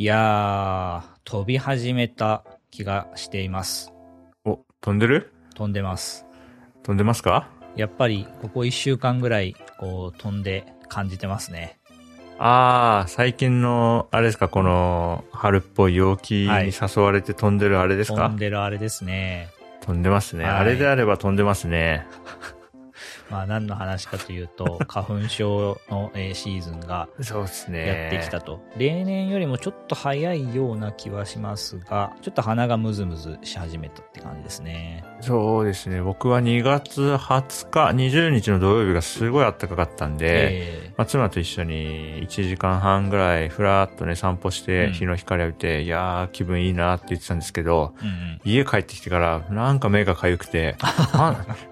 いやー、飛び始めた気がしています。お、飛んでる？飛んでます。飛んでますか？やっぱりここ1週間ぐらいこう飛んで感じてますね。ああ、最近のあれですか、この春っぽい陽気に誘われて飛んでるあれですか？はい、飛んでるあれですね。飛んでますね、はい、あれであれば飛んでますね。まあ何の話かというと花粉症のシーズンがやってきたと、例年よりもちょっと早いような気はしますが、ちょっと鼻がムズムズし始めたって感じですね。そうですね、僕は2月20日20日の土曜日がすごい暖かかったんで、まあ、妻と一緒に1時間半ぐらいふらっとね散歩して日の光浴びて、うん、いやー気分いいなって言ってたんですけど、うんうん、家帰ってきてからなんか目がかゆくて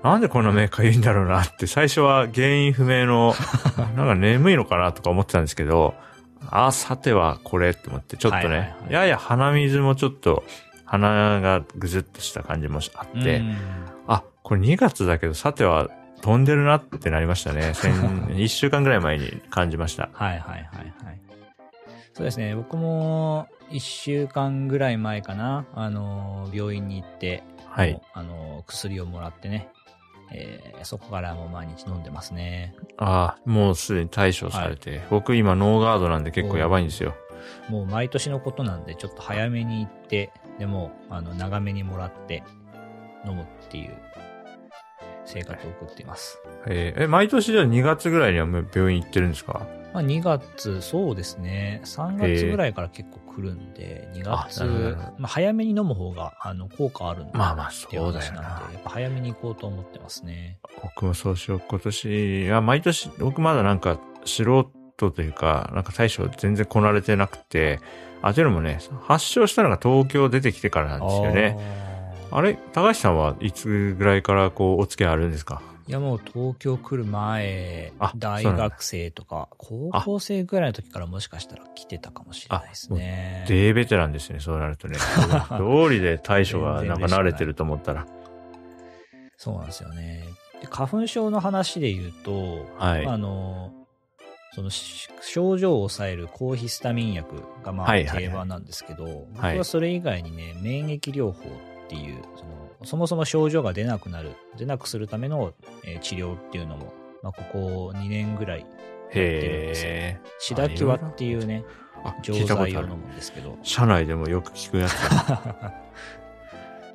なんでこんな目かゆいんだろうなって最初は原因不明のなんか眠いのかなとか思ってたんですけど、あーさてはこれって思ってちょっとね、はいはいはい、やや鼻水もちょっと鼻がぐずっとした感じもあって、うん、あ、これ2月だけどさては飛んでるなってなりましたね。1週間ぐらい前に感じました。はいはいはいはい。そうですね、僕も1週間ぐらい前かな、病院に行って、はい、薬をもらってね、そこからも毎日飲んでますね。ああ、もうすでに対処されて、はい、僕今ノーガードなんで結構やばいんですよ。もう毎年のことなんでちょっと早めに行って、でも長めにもらって飲むっていう生活を送っています。毎年じゃあ2月ぐらいには病院行ってるんですか？まあ、2月、そうですね。3月ぐらいから結構来るんで、2月、まあ、早めに飲む方が効果あるんで、まあまあそうだよな。なんでやっぱ早めに行こうと思ってますね。僕もそうしよう。今年、毎年、僕まだなんか素人というか、なんか対処全然こなれてなくて、というのもね、発症したのが東京出てきてからなんですよね。あれ、高橋さんはいつぐらいからこうお付き合いあるんですか？いや、もう東京来る前、大学生とか高校生ぐらいの時からもしかしたら来てたかもしれないですね。デーベテランですね、そうなるとね。通りで対処がなんか慣れてると思ったら。そうなんですよね。で、花粉症の話で言うと、はい、その症状を抑える抗ヒスタミン薬がまあ定番なんですけど、はいはいはい、僕はそれ以外にね、免疫療法っていうそもそも症状が出なくするための、治療っていうのも、まあ、ここ2年ぐらいやってるんですよね。シダキワっていうね、錠剤を飲むんですけど、社内でもよく聞くやつだ。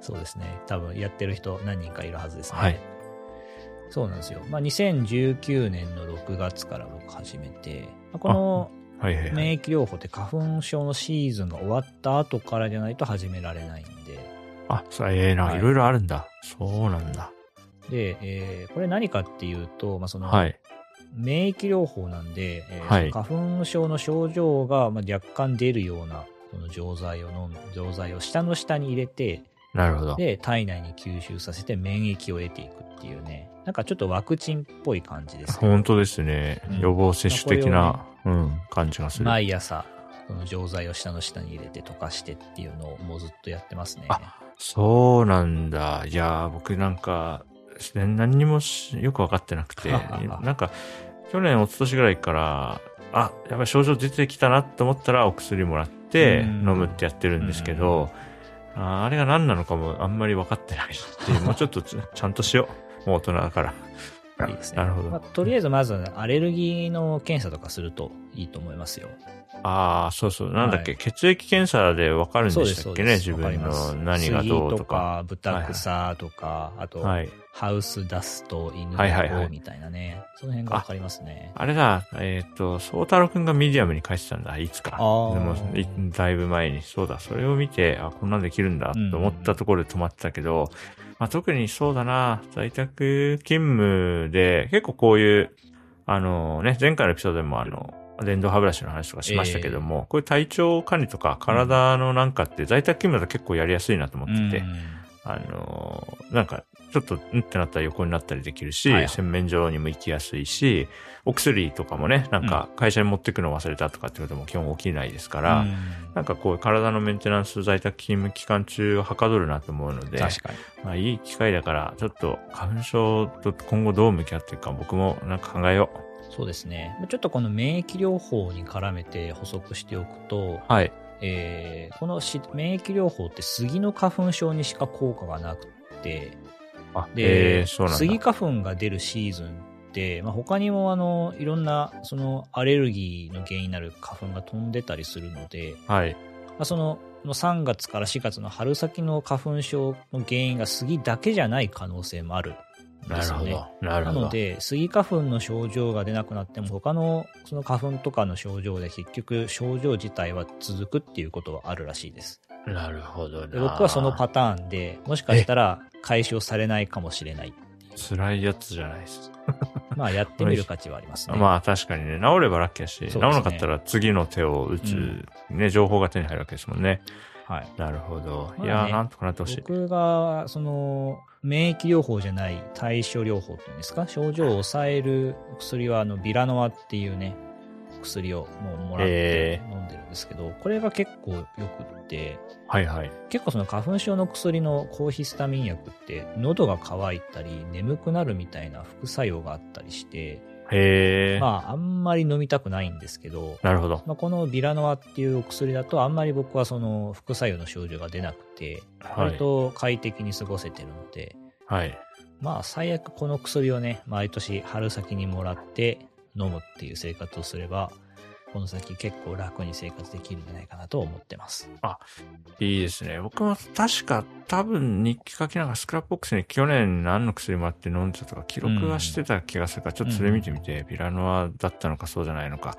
そうですね、多分やってる人何人かいるはずですね、はい、そうなんですよ。まあ、2019年の6月から僕始めて、この免疫療法って花粉症のシーズンが終わった後からじゃないと始められないんで、はい、いろいろあるんだ。そうなんだ。で、これ何かっていうと、まあ、はい、免疫療法なんで、はい、花粉症の症状が、まあ、若干出るようなその錠剤を舌の下に入れて、なるほど。で、体内に吸収させて免疫を得ていくっていうね、なんかちょっとワクチンっぽい感じですね。本当ですね。予防接種的な、感じがする。毎朝、その錠剤を舌の下に入れて溶かしてっていうのをもうずっとやってますね。そうなんだ。いやー、僕なんか何にもよく分かってなくて、なんか去年一昨年ぐらいから、やっぱり症状出てきたなと思ったらお薬もらって飲むってやってるんですけど、あれが何なのかもあんまり分かってないっていう、もうちょっとちゃんとしよう、もう大人だから。いいですね。なるほど。まあ、とりあえずまずアレルギーの検査とかするといいと思いますよ。ああ、そうそう、なんだっけ、はい、血液検査で分かるんでしたっけね、自分の何がどうとか、豚草とか、あと、はい、ハウスダスト、犬猫みたいなね、はいはいはい、その辺が分かりますね。あれだ、宗太郎くんがミディアムに書いてたんだ、いつか。でもだいぶ前に、そうだ、それを見て、こんなんできるんだと思ったところで止まってたけど、まあ、特にそうだな、在宅勤務で結構こういうね、前回のエピソードでも電動歯ブラシの話とかしましたけども、こういう体調管理とか体のなんかって在宅勤務だと結構やりやすいなと思ってて、なんかちょっとってなったら横になったりできるし、はい、洗面所にも行きやすいし、お薬とかもね、なんか会社に持ってくの忘れたとかってことも基本起きないですから、なんかこう体のメンテナンス在宅勤務期間中はかどるなと思うので、確かに、まあ、いい機会だから、ちょっと花粉症と今後どう向き合っていくか僕もなんか考えよう。そうですね。ちょっとこの免疫療法に絡めて補足しておくと、はい、この免疫療法ってスギの花粉症にしか効果がなくて、で、スギ花粉が出るシーズンって、他にもいろんなそのアレルギーの原因になる花粉が飛んでたりするので、はい。その3月から4月の春先の花粉症の原因がスギだけじゃない可能性もあるんですよね。なのでスギ花粉の症状が出なくなっても他のその花粉とかの症状で結局症状自体は続くっていうことはあるらしいです。なるほどな。で、僕はそのパターンでもしかしたら解消されないかもしれない。辛いやつじゃないですやってみる価値はありますね。確かにね、治ればラッキーだし、ね、治らなかったら次の手を打つ、情報が手に入るわけですもんね。はい。なるほど。ね、いやー、なんとかなってほしい。僕が免疫療法じゃない対処療法っていうんですか、症状を抑える薬はビラノアっていうね薬をもらって飲んでるんですけど、これが結構よくって、はいはい、結構その花粉症の薬の抗ヒスタミン薬って喉が渇いたり眠くなるみたいな副作用があったりして、あんまり飲みたくないんですけど、なるほど、このビラノアっていうお薬だとあんまり僕はその副作用の症状が出なくて、割と快適に過ごせてるので、はい、最悪この薬をね毎年春先にもらって飲むっていう生活をすればこの先結構楽に生活できるんじゃないかなと思ってます。いいですね。僕も確か日記書きなんかスクラップボックスに去年何の薬もらって飲んでたとか記録はしてた気がするから、ちょっとそれ見てみて、ビラノアだったのかそうじゃないのか、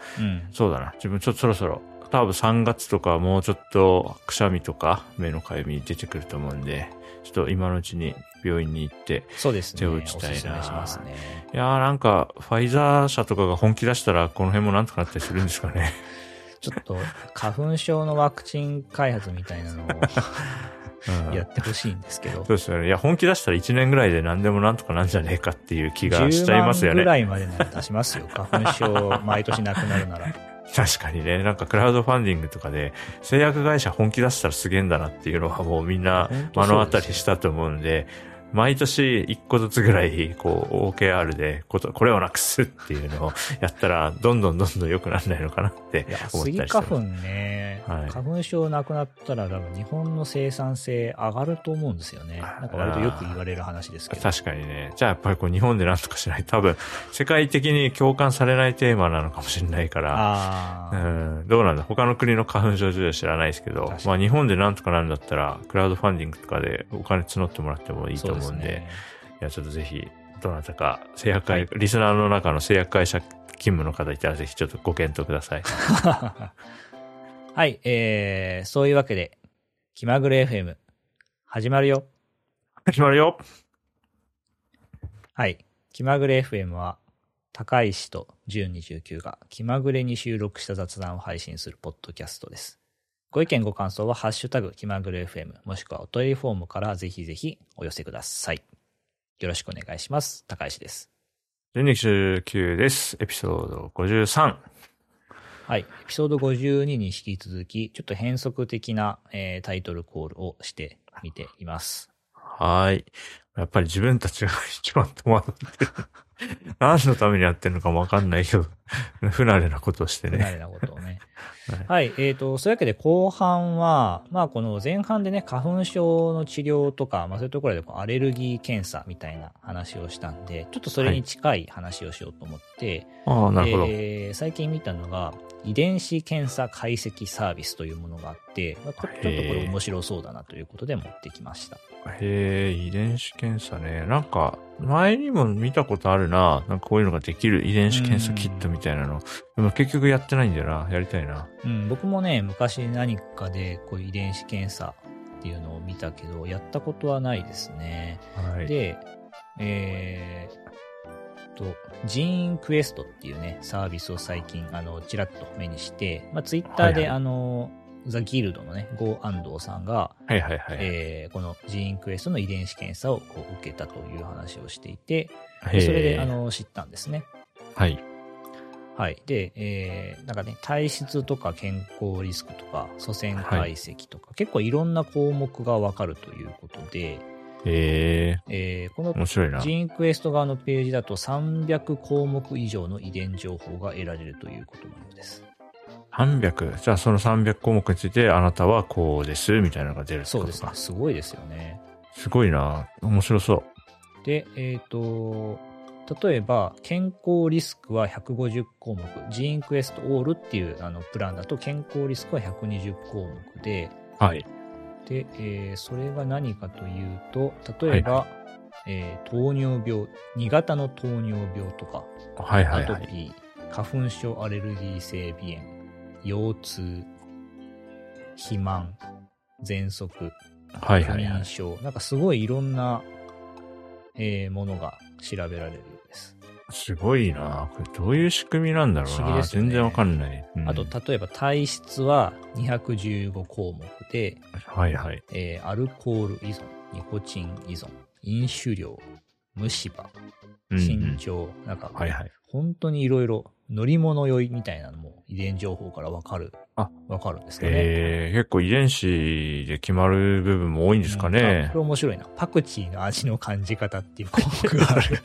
そうだな、自分ちょっとそろそろ多分3月とかもうちょっとくしゃみとか目のかゆみ出てくると思うんで、ちょっと今のうちに病院に行って手を打ちたいな。いやー、なんかファイザー社とかが本気出したらこの辺もなんとかなったりするんですかねちょっと花粉症のワクチン開発みたいなのをやってほしいんですけど、そうですよね。いや、本気出したら1年ぐらいで何でもなんとかなんじゃねえかっていう気がしちゃいますよね。10万ぐらいまでなら出しますよ花粉症毎年なくなるなら確かにね、なんかクラウドファンディングとかで製薬会社本気出したらすげえんだなっていうのはもうみんな目の当たりしたと思うんで、毎年一個ずつぐらいOKR でこれをなくすっていうのをやったらどんどん良くならないのかなって思ったりしてます。スギ花粉ね、はい、花粉症なくなったら多分日本の生産性上がると思うんですよね。なんか割とよく言われる話ですけど。確かにね。じゃあやっぱり日本でなんとかしないと多分世界的に共感されないテーマなのかもしれないから。どうなんだ。他の国の花粉症事情は知らないですけど、日本でなんとかなるんだったらクラウドファンディングとかでお金募ってもらってもいいと思う。いや、ちょっとぜひどなたか製薬会、リスナーの中の製薬会社勤務の方いたらぜひちょっとご検討くださいはい、そういうわけで気まぐれ FM 始まるよはい、気まぐれ FM は高石と1029が気まぐれに収録した雑談を配信するポッドキャストです。ご意見ご感想はハッシュタグ気まぐれ FM もしくはお問いフォームからぜひぜひお寄せください。よろしくお願いします。高石です。1229です。エピソード53。はい、エピソード52に引き続きちょっと変則的な、タイトルコールをしてみています。はい、やっぱり自分たちが一番戸惑ってる何のためにやってるのかも分かんないけど不慣れなことをしてね。不慣れなことをねはい、はい、そういうわけで後半はこの前半でね花粉症の治療とか、そういうところでアレルギー検査みたいな話をしたんで、ちょっとそれに近い話をしようと思って、はい、なるほど。最近見たのが遺伝子検査解析サービスというものがあって、ちょっとこれ面白そうだなということで持ってきました。遺伝子検査ね、なんか前にも見たことあるな、なんかこういうのができる遺伝子検査キットみたいなの。でも結局やってないんだよな、やりたいな。僕もね、昔何かでこういう遺伝子検査っていうのを見たけど、やったことはないですね。はい、で、ジーンクエストっていうねサービスを最近ちらっと目にして、ツイッターで、はいはい、ザ・ギルドのねゴー・アンドーさんが、はいはいはい、このジーンクエストの遺伝子検査をこう受けたという話をしていて、それで知ったんですね。はいはい。で、なんかね体質とか健康リスクとか祖先解析とか、はい、結構いろんな項目が分かるということで。このジーンクエスト側のページだと300項目以上の遺伝情報が得られるということなのです。300、じゃあその300項目についてあなたはこうですみたいなのが出るってことか。そうですね。すごいですよね。すごいな、面白そう。で、例えば健康リスクは150項目、ジーンクエストオールっていうプランだと健康リスクは120項目で、はい。で、それが何かというと、例えば、はい、糖尿病、2型の糖尿病とか、はいはいはい、アトピー、花粉症アレルギー性鼻炎、腰痛、肥満、喘息、不眠症、はいはいはい、なんかすごいいろんな、ものが調べられるようです。すごいな、これどういう仕組みなんだろうな、不思議ですよね、全然わかんない、うん、あと例えば体質は215項目で、はいはい、アルコール依存、ニコチン依存、飲酒量、虫歯、身長、うんうん、なんか、はいはい、本当にいろいろ乗り物酔いみたいなのも遺伝情報からわかるんですかね、結構遺伝子で決まる部分も多いんですかね、うん、これ面白いな。パクチーの味の感じ方っていう項目がある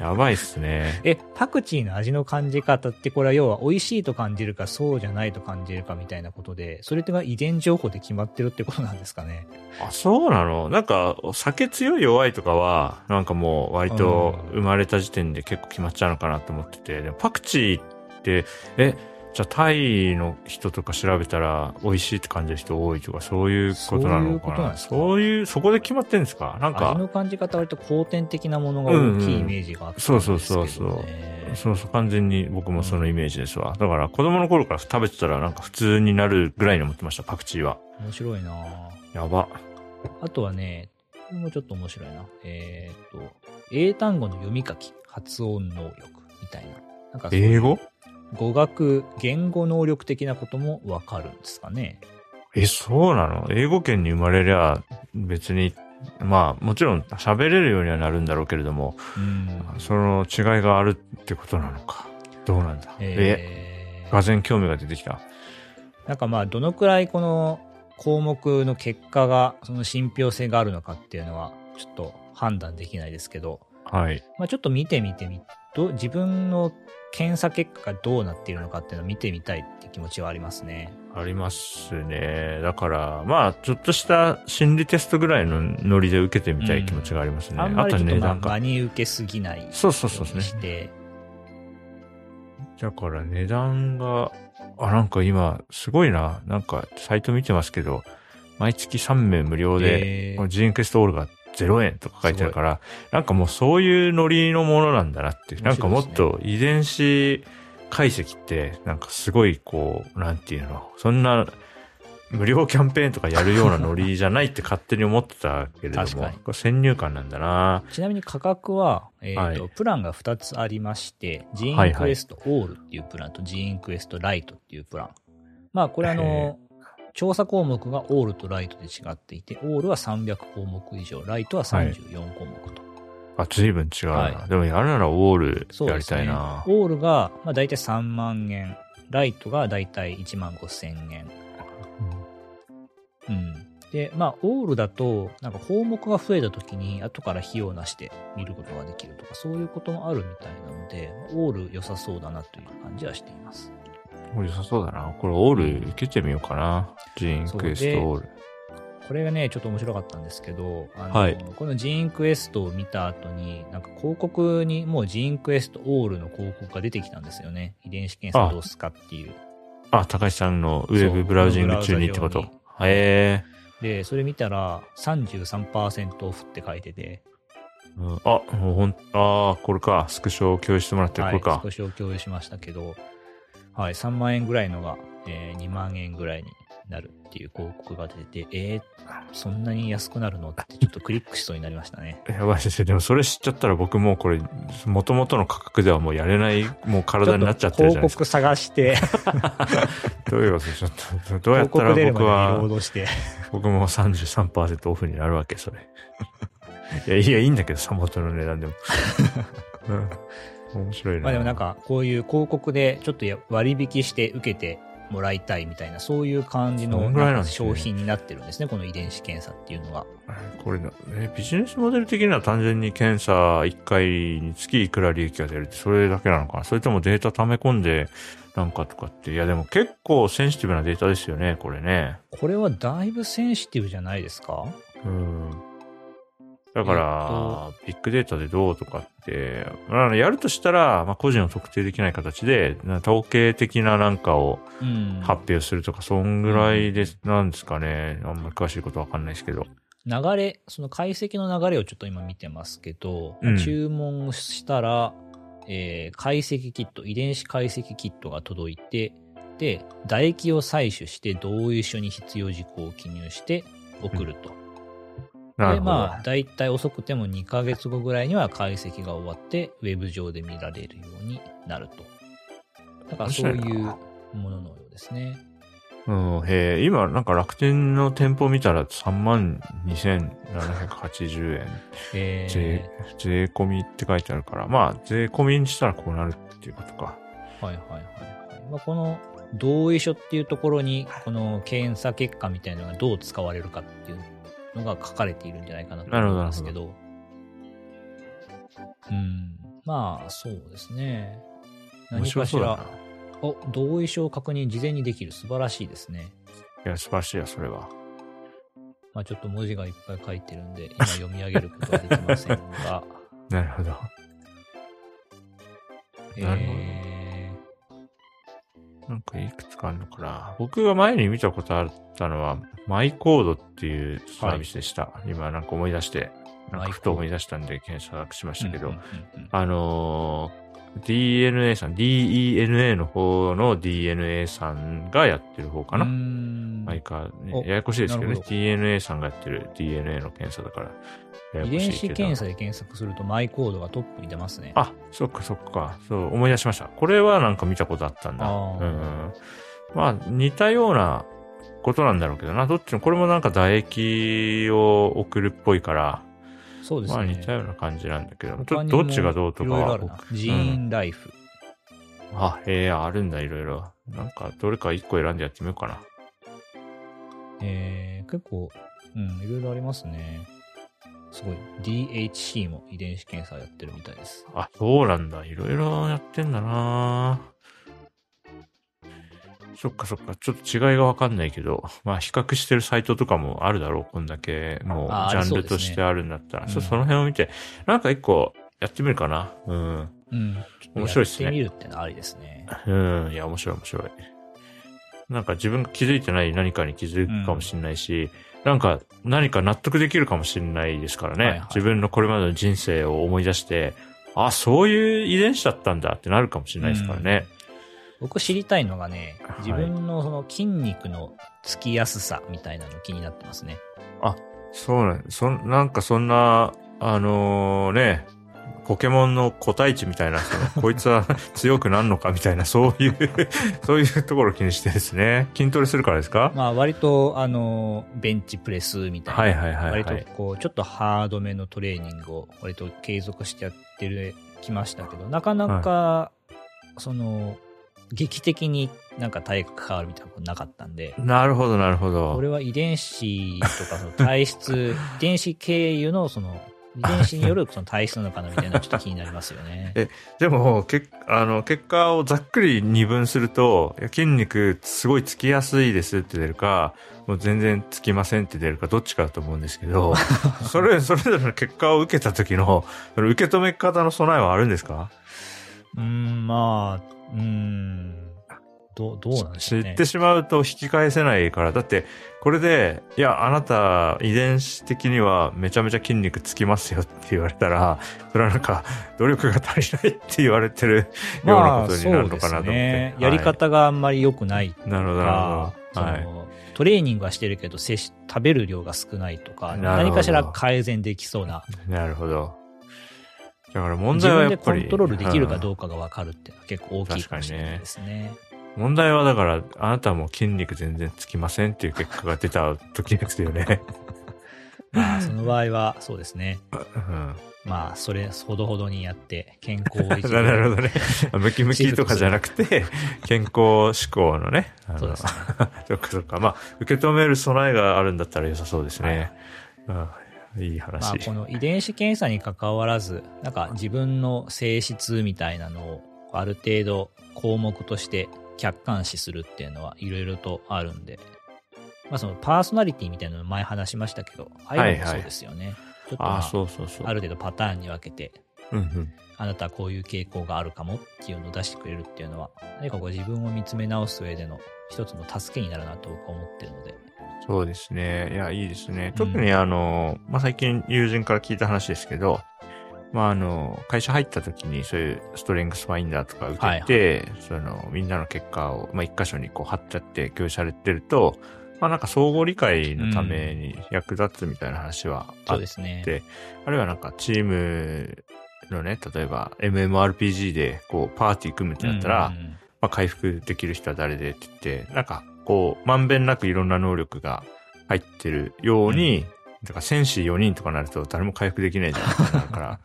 やばいっすね。パクチーの味の感じ方って、これは要は美味しいと感じるかそうじゃないと感じるかみたいなことで、それってが遺伝情報で決まってるってことなんですかね。あ、そうなの。なんか酒強い弱いとかはなんかもう割と生まれた時点で結構決まっちゃうのかなと思ってて、でもパクチーで、じゃあタイの人とか調べたら美味しいって感じる人多いとか、そういうことなのかな。そういう、そこで決まってるんですか。なんか味の感じ方は割と後天的なものが大きいイメージがあったんですけどね。そうそう、完全に僕もそのイメージですわ。だから子供の頃から食べてたらなんか普通になるぐらいに思ってました、パクチーは。面白いな。やば。あとはね、これもちょっと面白いな。英単語の読み書き、発音能力みたいな。なんか英語語学言語能力的なこともわかるんですかね。そうなの。英語圏に生まれりゃ別に、まあもちろん喋れるようにはなるんだろうけれども、その違いがあるってことなのか。どうなんだ。がぜん興味が出てきた。なんかまあどのくらいこの項目の結果がその信憑性があるのかっていうのはちょっと判断できないですけど、はい。まあちょっと見てみてみて。自分の検査結果がどうなっているのかっていうのを見てみたいって気持ちはありますね。ありますね。だからまあちょっとした心理テストぐらいのノリで受けてみたい気持ちがありますね、うん、あんまりちょっと真に受けすぎないようにして。そうですね。だから値段がなんか今すごいな、なんかサイト見てますけど、毎月3名無料で、ジーンクエストオールが0円とか書いてあるから、なんかもうそういうノリのものなんだなって、ね、なんかもっと遺伝子解析ってなんかすごいこうなんていうの、そんな無料キャンペーンとかやるようなノリじゃないって勝手に思ってたけれどもこれ先入観なんだな。ちなみに価格は、はい、プランが2つありまして、ジーンクエストオールっていうプランとジーンクエストライトっていうプラン、まあこれ調査項目がオールとライトで違っていて、オールは300項目以上、ライトは34項目と。はい、随分違うな、はい。でもやるならオールやりたいな。そうですね、オールがだいたい3万円、ライトがだいたい1万5千円。うん。うん、で、オールだと、なんか項目が増えたときに、後から費用なしで見ることができるとか、そういうこともあるみたいなので、オール良さそうだなという感じはしています。良さそうだな。これオール受けてみようかな。ジーンクエストオール。これがね、ちょっと面白かったんですけど、はい、このジーンクエストを見た後に、なんか広告にもうジーンクエストオールの広告が出てきたんですよね。遺伝子検査どうすかっていう。高橋さんのウェブブラウジング中にってこと。へえ。で、それ見たら 33% オフって書いてて。うん、これか。スクショを共有してもらってる、はい、これか。スクショを共有しましたけど、はい、3万円ぐらいのが、2万円ぐらいになるっていう広告が出てて、そんなに安くなるのってちょっとクリックしそうになりましたね。やばいですよ。でもそれ知っちゃったら僕もうこれ、元々の価格ではもうやれない、もう体になっちゃってるじゃないですか。広告探して。どういうことでしょう。どうやったら僕は、僕も 33% オフになるわけ、それ。いや、いいんだけどさ、元の値段でも。うん、面白いな。でもなんかこういう広告でちょっと割引して受けてもらいたいみたいな、そういう感じの商品になってるんですね、この遺伝子検査っていうのは。これね、ビジネスモデル的には単純に検査1回につきいくら利益が出るってそれだけなのかな、それともデータ溜め込んでなんかとかって。いやでも結構センシティブなデータですよねこれね。これはだいぶセンシティブじゃないですか。だから、ビッグデータでどうとかって、やるとしたら、個人を特定できない形で、統計的ななんかを発表するとか、そんぐらいで、なんですかね。あんまり詳しいことわかんないですけど。流れ、その解析の流れをちょっと今見てますけど、注文したら、解析キット、遺伝子解析キットが届いて、で、唾液を採取して、同意書に必要事項を記入して送ると。でだいたい遅くても2ヶ月後ぐらいには解析が終わってウェブ上で見られるようになると。だからそういうもののようですね。今なんか楽天の店舗見たら32,780 円税込みって書いてあるから、税込みにしたらこうなるっていうことか。はいはいはいはい。この同意書っていうところにこの検査結果みたいなのがどう使われるかっていうのが書かれているんじゃないかなと思いますけど。そうですね。何かしら同意書を確認事前にできる、素晴らしいですね。いや素晴らしいやそれは。ちょっと文字がいっぱい書いてるんで今読み上げることはできませんが。なるほど。なるほど。なんかいくつかあるのかな。僕が前に見たことあったのはマイコードっていうサービスでした。今なんか思い出して、ふと思い出したんで検索しましたけど、DNA さん、DENA の方の DNA さんがやってる方かな。ややこしいですけどね。DNA さんがやってる DNA の検査だから。遺伝子検査で検索するとマイコードがトップに出ますね。あ、そっかそっか。そう、思い出しました。これはなんか見たことあったんだ。似たようなことなんだろうけどな。どっちも、これもなんか唾液を送るっぽいから。そうですね。似たような感じなんだけど。どっちがどうとかは。ジーンライフ。あるんだ、いろいろ。なんか、どれか一個選んでやってみようかな。結構、いろいろありますね。すごい。DHC も遺伝子検査をやってるみたいです。あ、そうなんだ。いろいろやってんだな。そっかそっか。ちょっと違いがわかんないけど、比較してるサイトとかもあるだろう。こんだけ、もう、ジャンルとしてあるんだったら。その辺を見て、なんか一個やってみるかな。面白いっすね。やってみるってのはありですね。いや、面白い面白い。なんか自分が気づいてない何かに気づくかもしれないし、なんか何か納得できるかもしれないですからね、自分のこれまでの人生を思い出して、あ、そういう遺伝子だったんだってなるかもしれないですからね。僕知りたいのがね、自分のその筋肉のつきやすさみたいなの気になってますね。あ、そうなん、なんかそんなね、ポケモンの個体値みたいな、こいつは強くなるのかみたいな、そういうところを気にしてですね。筋トレするからですか？割と、ベンチプレスみたいな。割とちょっとハードめのトレーニングを割と継続してやってきましたけど、なかなか、劇的になんか体格変わるみたいなことなかったんで。なるほど、なるほど。これは遺伝子とか、その体質、遺伝子経由のその、遺伝子によるその体質なのかなみたいな、ちょっと気になりますよね。でも結果をざっくり二分すると、筋肉すごいつきやすいですって出るか、もう全然つきませんって出るか、どっちかだと思うんですけど、それぞれの結果を受けた時の受け止め方の備えはあるんですか？どうなんですかね。知ってしまうと引き返せないから。だって、これで、いや、あなた、遺伝子的にはめちゃめちゃ筋肉つきますよって言われたら、それはなんか、努力が足りないって言われてるようなことになるのかなと思って。やり方があんまり良くないとか。トレーニングはしてるけど、食べる量が少ないとか、何かしら改善できそうな。なるほど。だから問題はやっぱり。自分でコントロールできるかどうかが分かるっていうのは結構大きいかもしれないですね。問題はだから、あなたも筋肉全然つきませんっていう結果が出た時ですよね。その場合は、そうですね。まあそれほどほどにやって健康を維持なるほどねムキムキとかじゃなくて健康志向のねそうですねそっかそっかまあ受け止める備えがあるんだったら良さそうですね、はいうん、いい話、まあ、この遺伝子検査に関わらずなんか自分の性質みたいなのをある程度項目として客観視するっていうのはいろいろとあるんで、まあ、そのパーソナリティみたいなの前話しましたけどああいうのもそうですよね、はいはいちょっとまあ、ある程度パターンに分けて、うんうん、あなたはこういう傾向があるかもっていうのを出してくれるっていうのは何かこう自分を見つめ直す上での一つの助けになるなと僕は思ってるのでそうですねいやいいですね特にまあ、最近友人から聞いた話ですけど、まあ、会社入った時にそういうストレングスファインダーとか受けて、はいはい、そのみんなの結果を、まあ、一箇所にこう貼っちゃって共有されてるとまあなんか相互理解のために役立つみたいな話はあって、うんそうですね、あるいはなんかチームのね、例えば MMORPG でこうパーティー組むってなったら、うんうんまあ、回復できる人は誰でって言って、なんかこうまんべんなくいろんな能力が入ってるように、うん、だから戦士4人とかになると誰も回復できないじゃないかなから、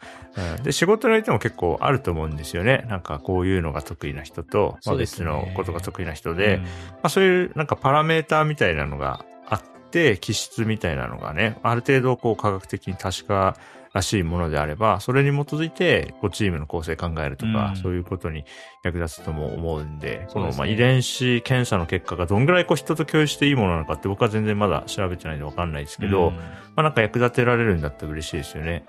うん、で仕事においても結構あると思うんですよね。なんかこういうのが得意な人と、まあ、別のことが得意な人で、うんまあ、そういうなんかパラメーターみたいなのがあって気質みたいなのがねある程度こう科学的に確からしいものであればそれに基づいてこうチームの構成考えるとか、うん、そういうことに役立つとも思うんで、このまあ遺伝子検査の結果がどんぐらいこう人と共有していいものなのかって僕は全然まだ調べてないんで分かんないですけど、うんまあ、なんか役立てられるんだったら嬉しいですよね。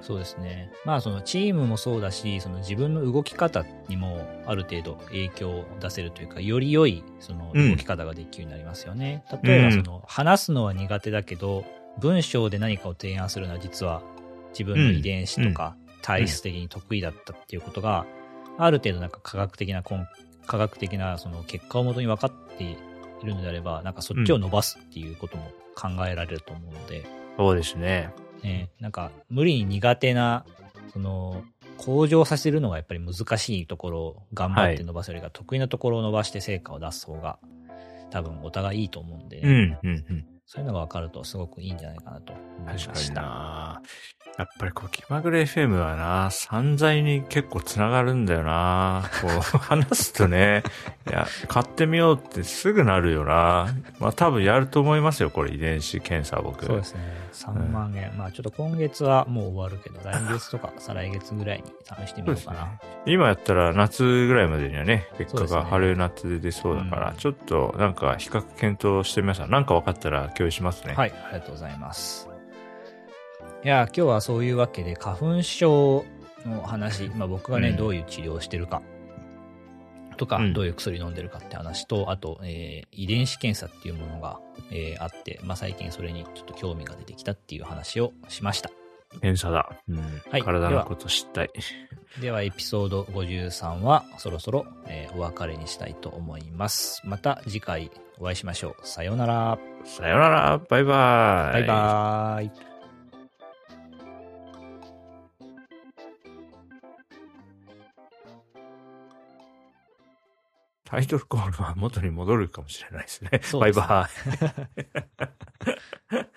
そうですね、まあ、そのチームもそうだしその自分の動き方にもある程度影響を出せるというかより良いその動き方ができるようになりますよね、うん、例えばその話すのは苦手だけど文章で何かを提案するのは実は自分の遺伝子とか体質的に得意だったっていうことがある程度なんか科学的なその結果をもとに分かっているのであればなんかそっちを伸ばすっていうことも考えられると思うので、そうですね、なんか無理に苦手なその向上させるのがやっぱり難しいところを頑張って伸ばすよりが得意なところを伸ばして成果を出す方が多分お互いいいと思うんで、うんうんうん、そういうのが分かるとすごくいいんじゃないかなと思いました。やっぱりこう気まぐれ FM はな散財に結構つながるんだよなこう話すとねいや買ってみようってすぐなるよな、まあ、多分やると思いますよこれ遺伝子検査は僕そうですね3万円、うん、まあちょっと今月はもう終わるけど来月とか再来月ぐらいに試してみようかな、ね、今やったら夏ぐらいまでにはね結果が春夏で出そうだから、ねうん、ちょっとなんか比較検討してみました。なんか分かったら共有しますね。はい、ありがとうございます。いや今日はそういうわけで花粉症の話、まあ、僕がね、うん、どういう治療をしてるかとか、うん、どういう薬飲んでるかって話とあと、遺伝子検査っていうものが、あって、まあ、最近それにちょっと興味が出てきたっていう話をしました。検査だ、うんはい、体のこと知ったいではエピソード53はそろそろ、お別れにしたいと思います。また次回お会いしましょう。さようなら。さようなら。バイバイ。バイバイ。タイトルコールは元に戻るかもしれないですね。そうですね。バイバイ。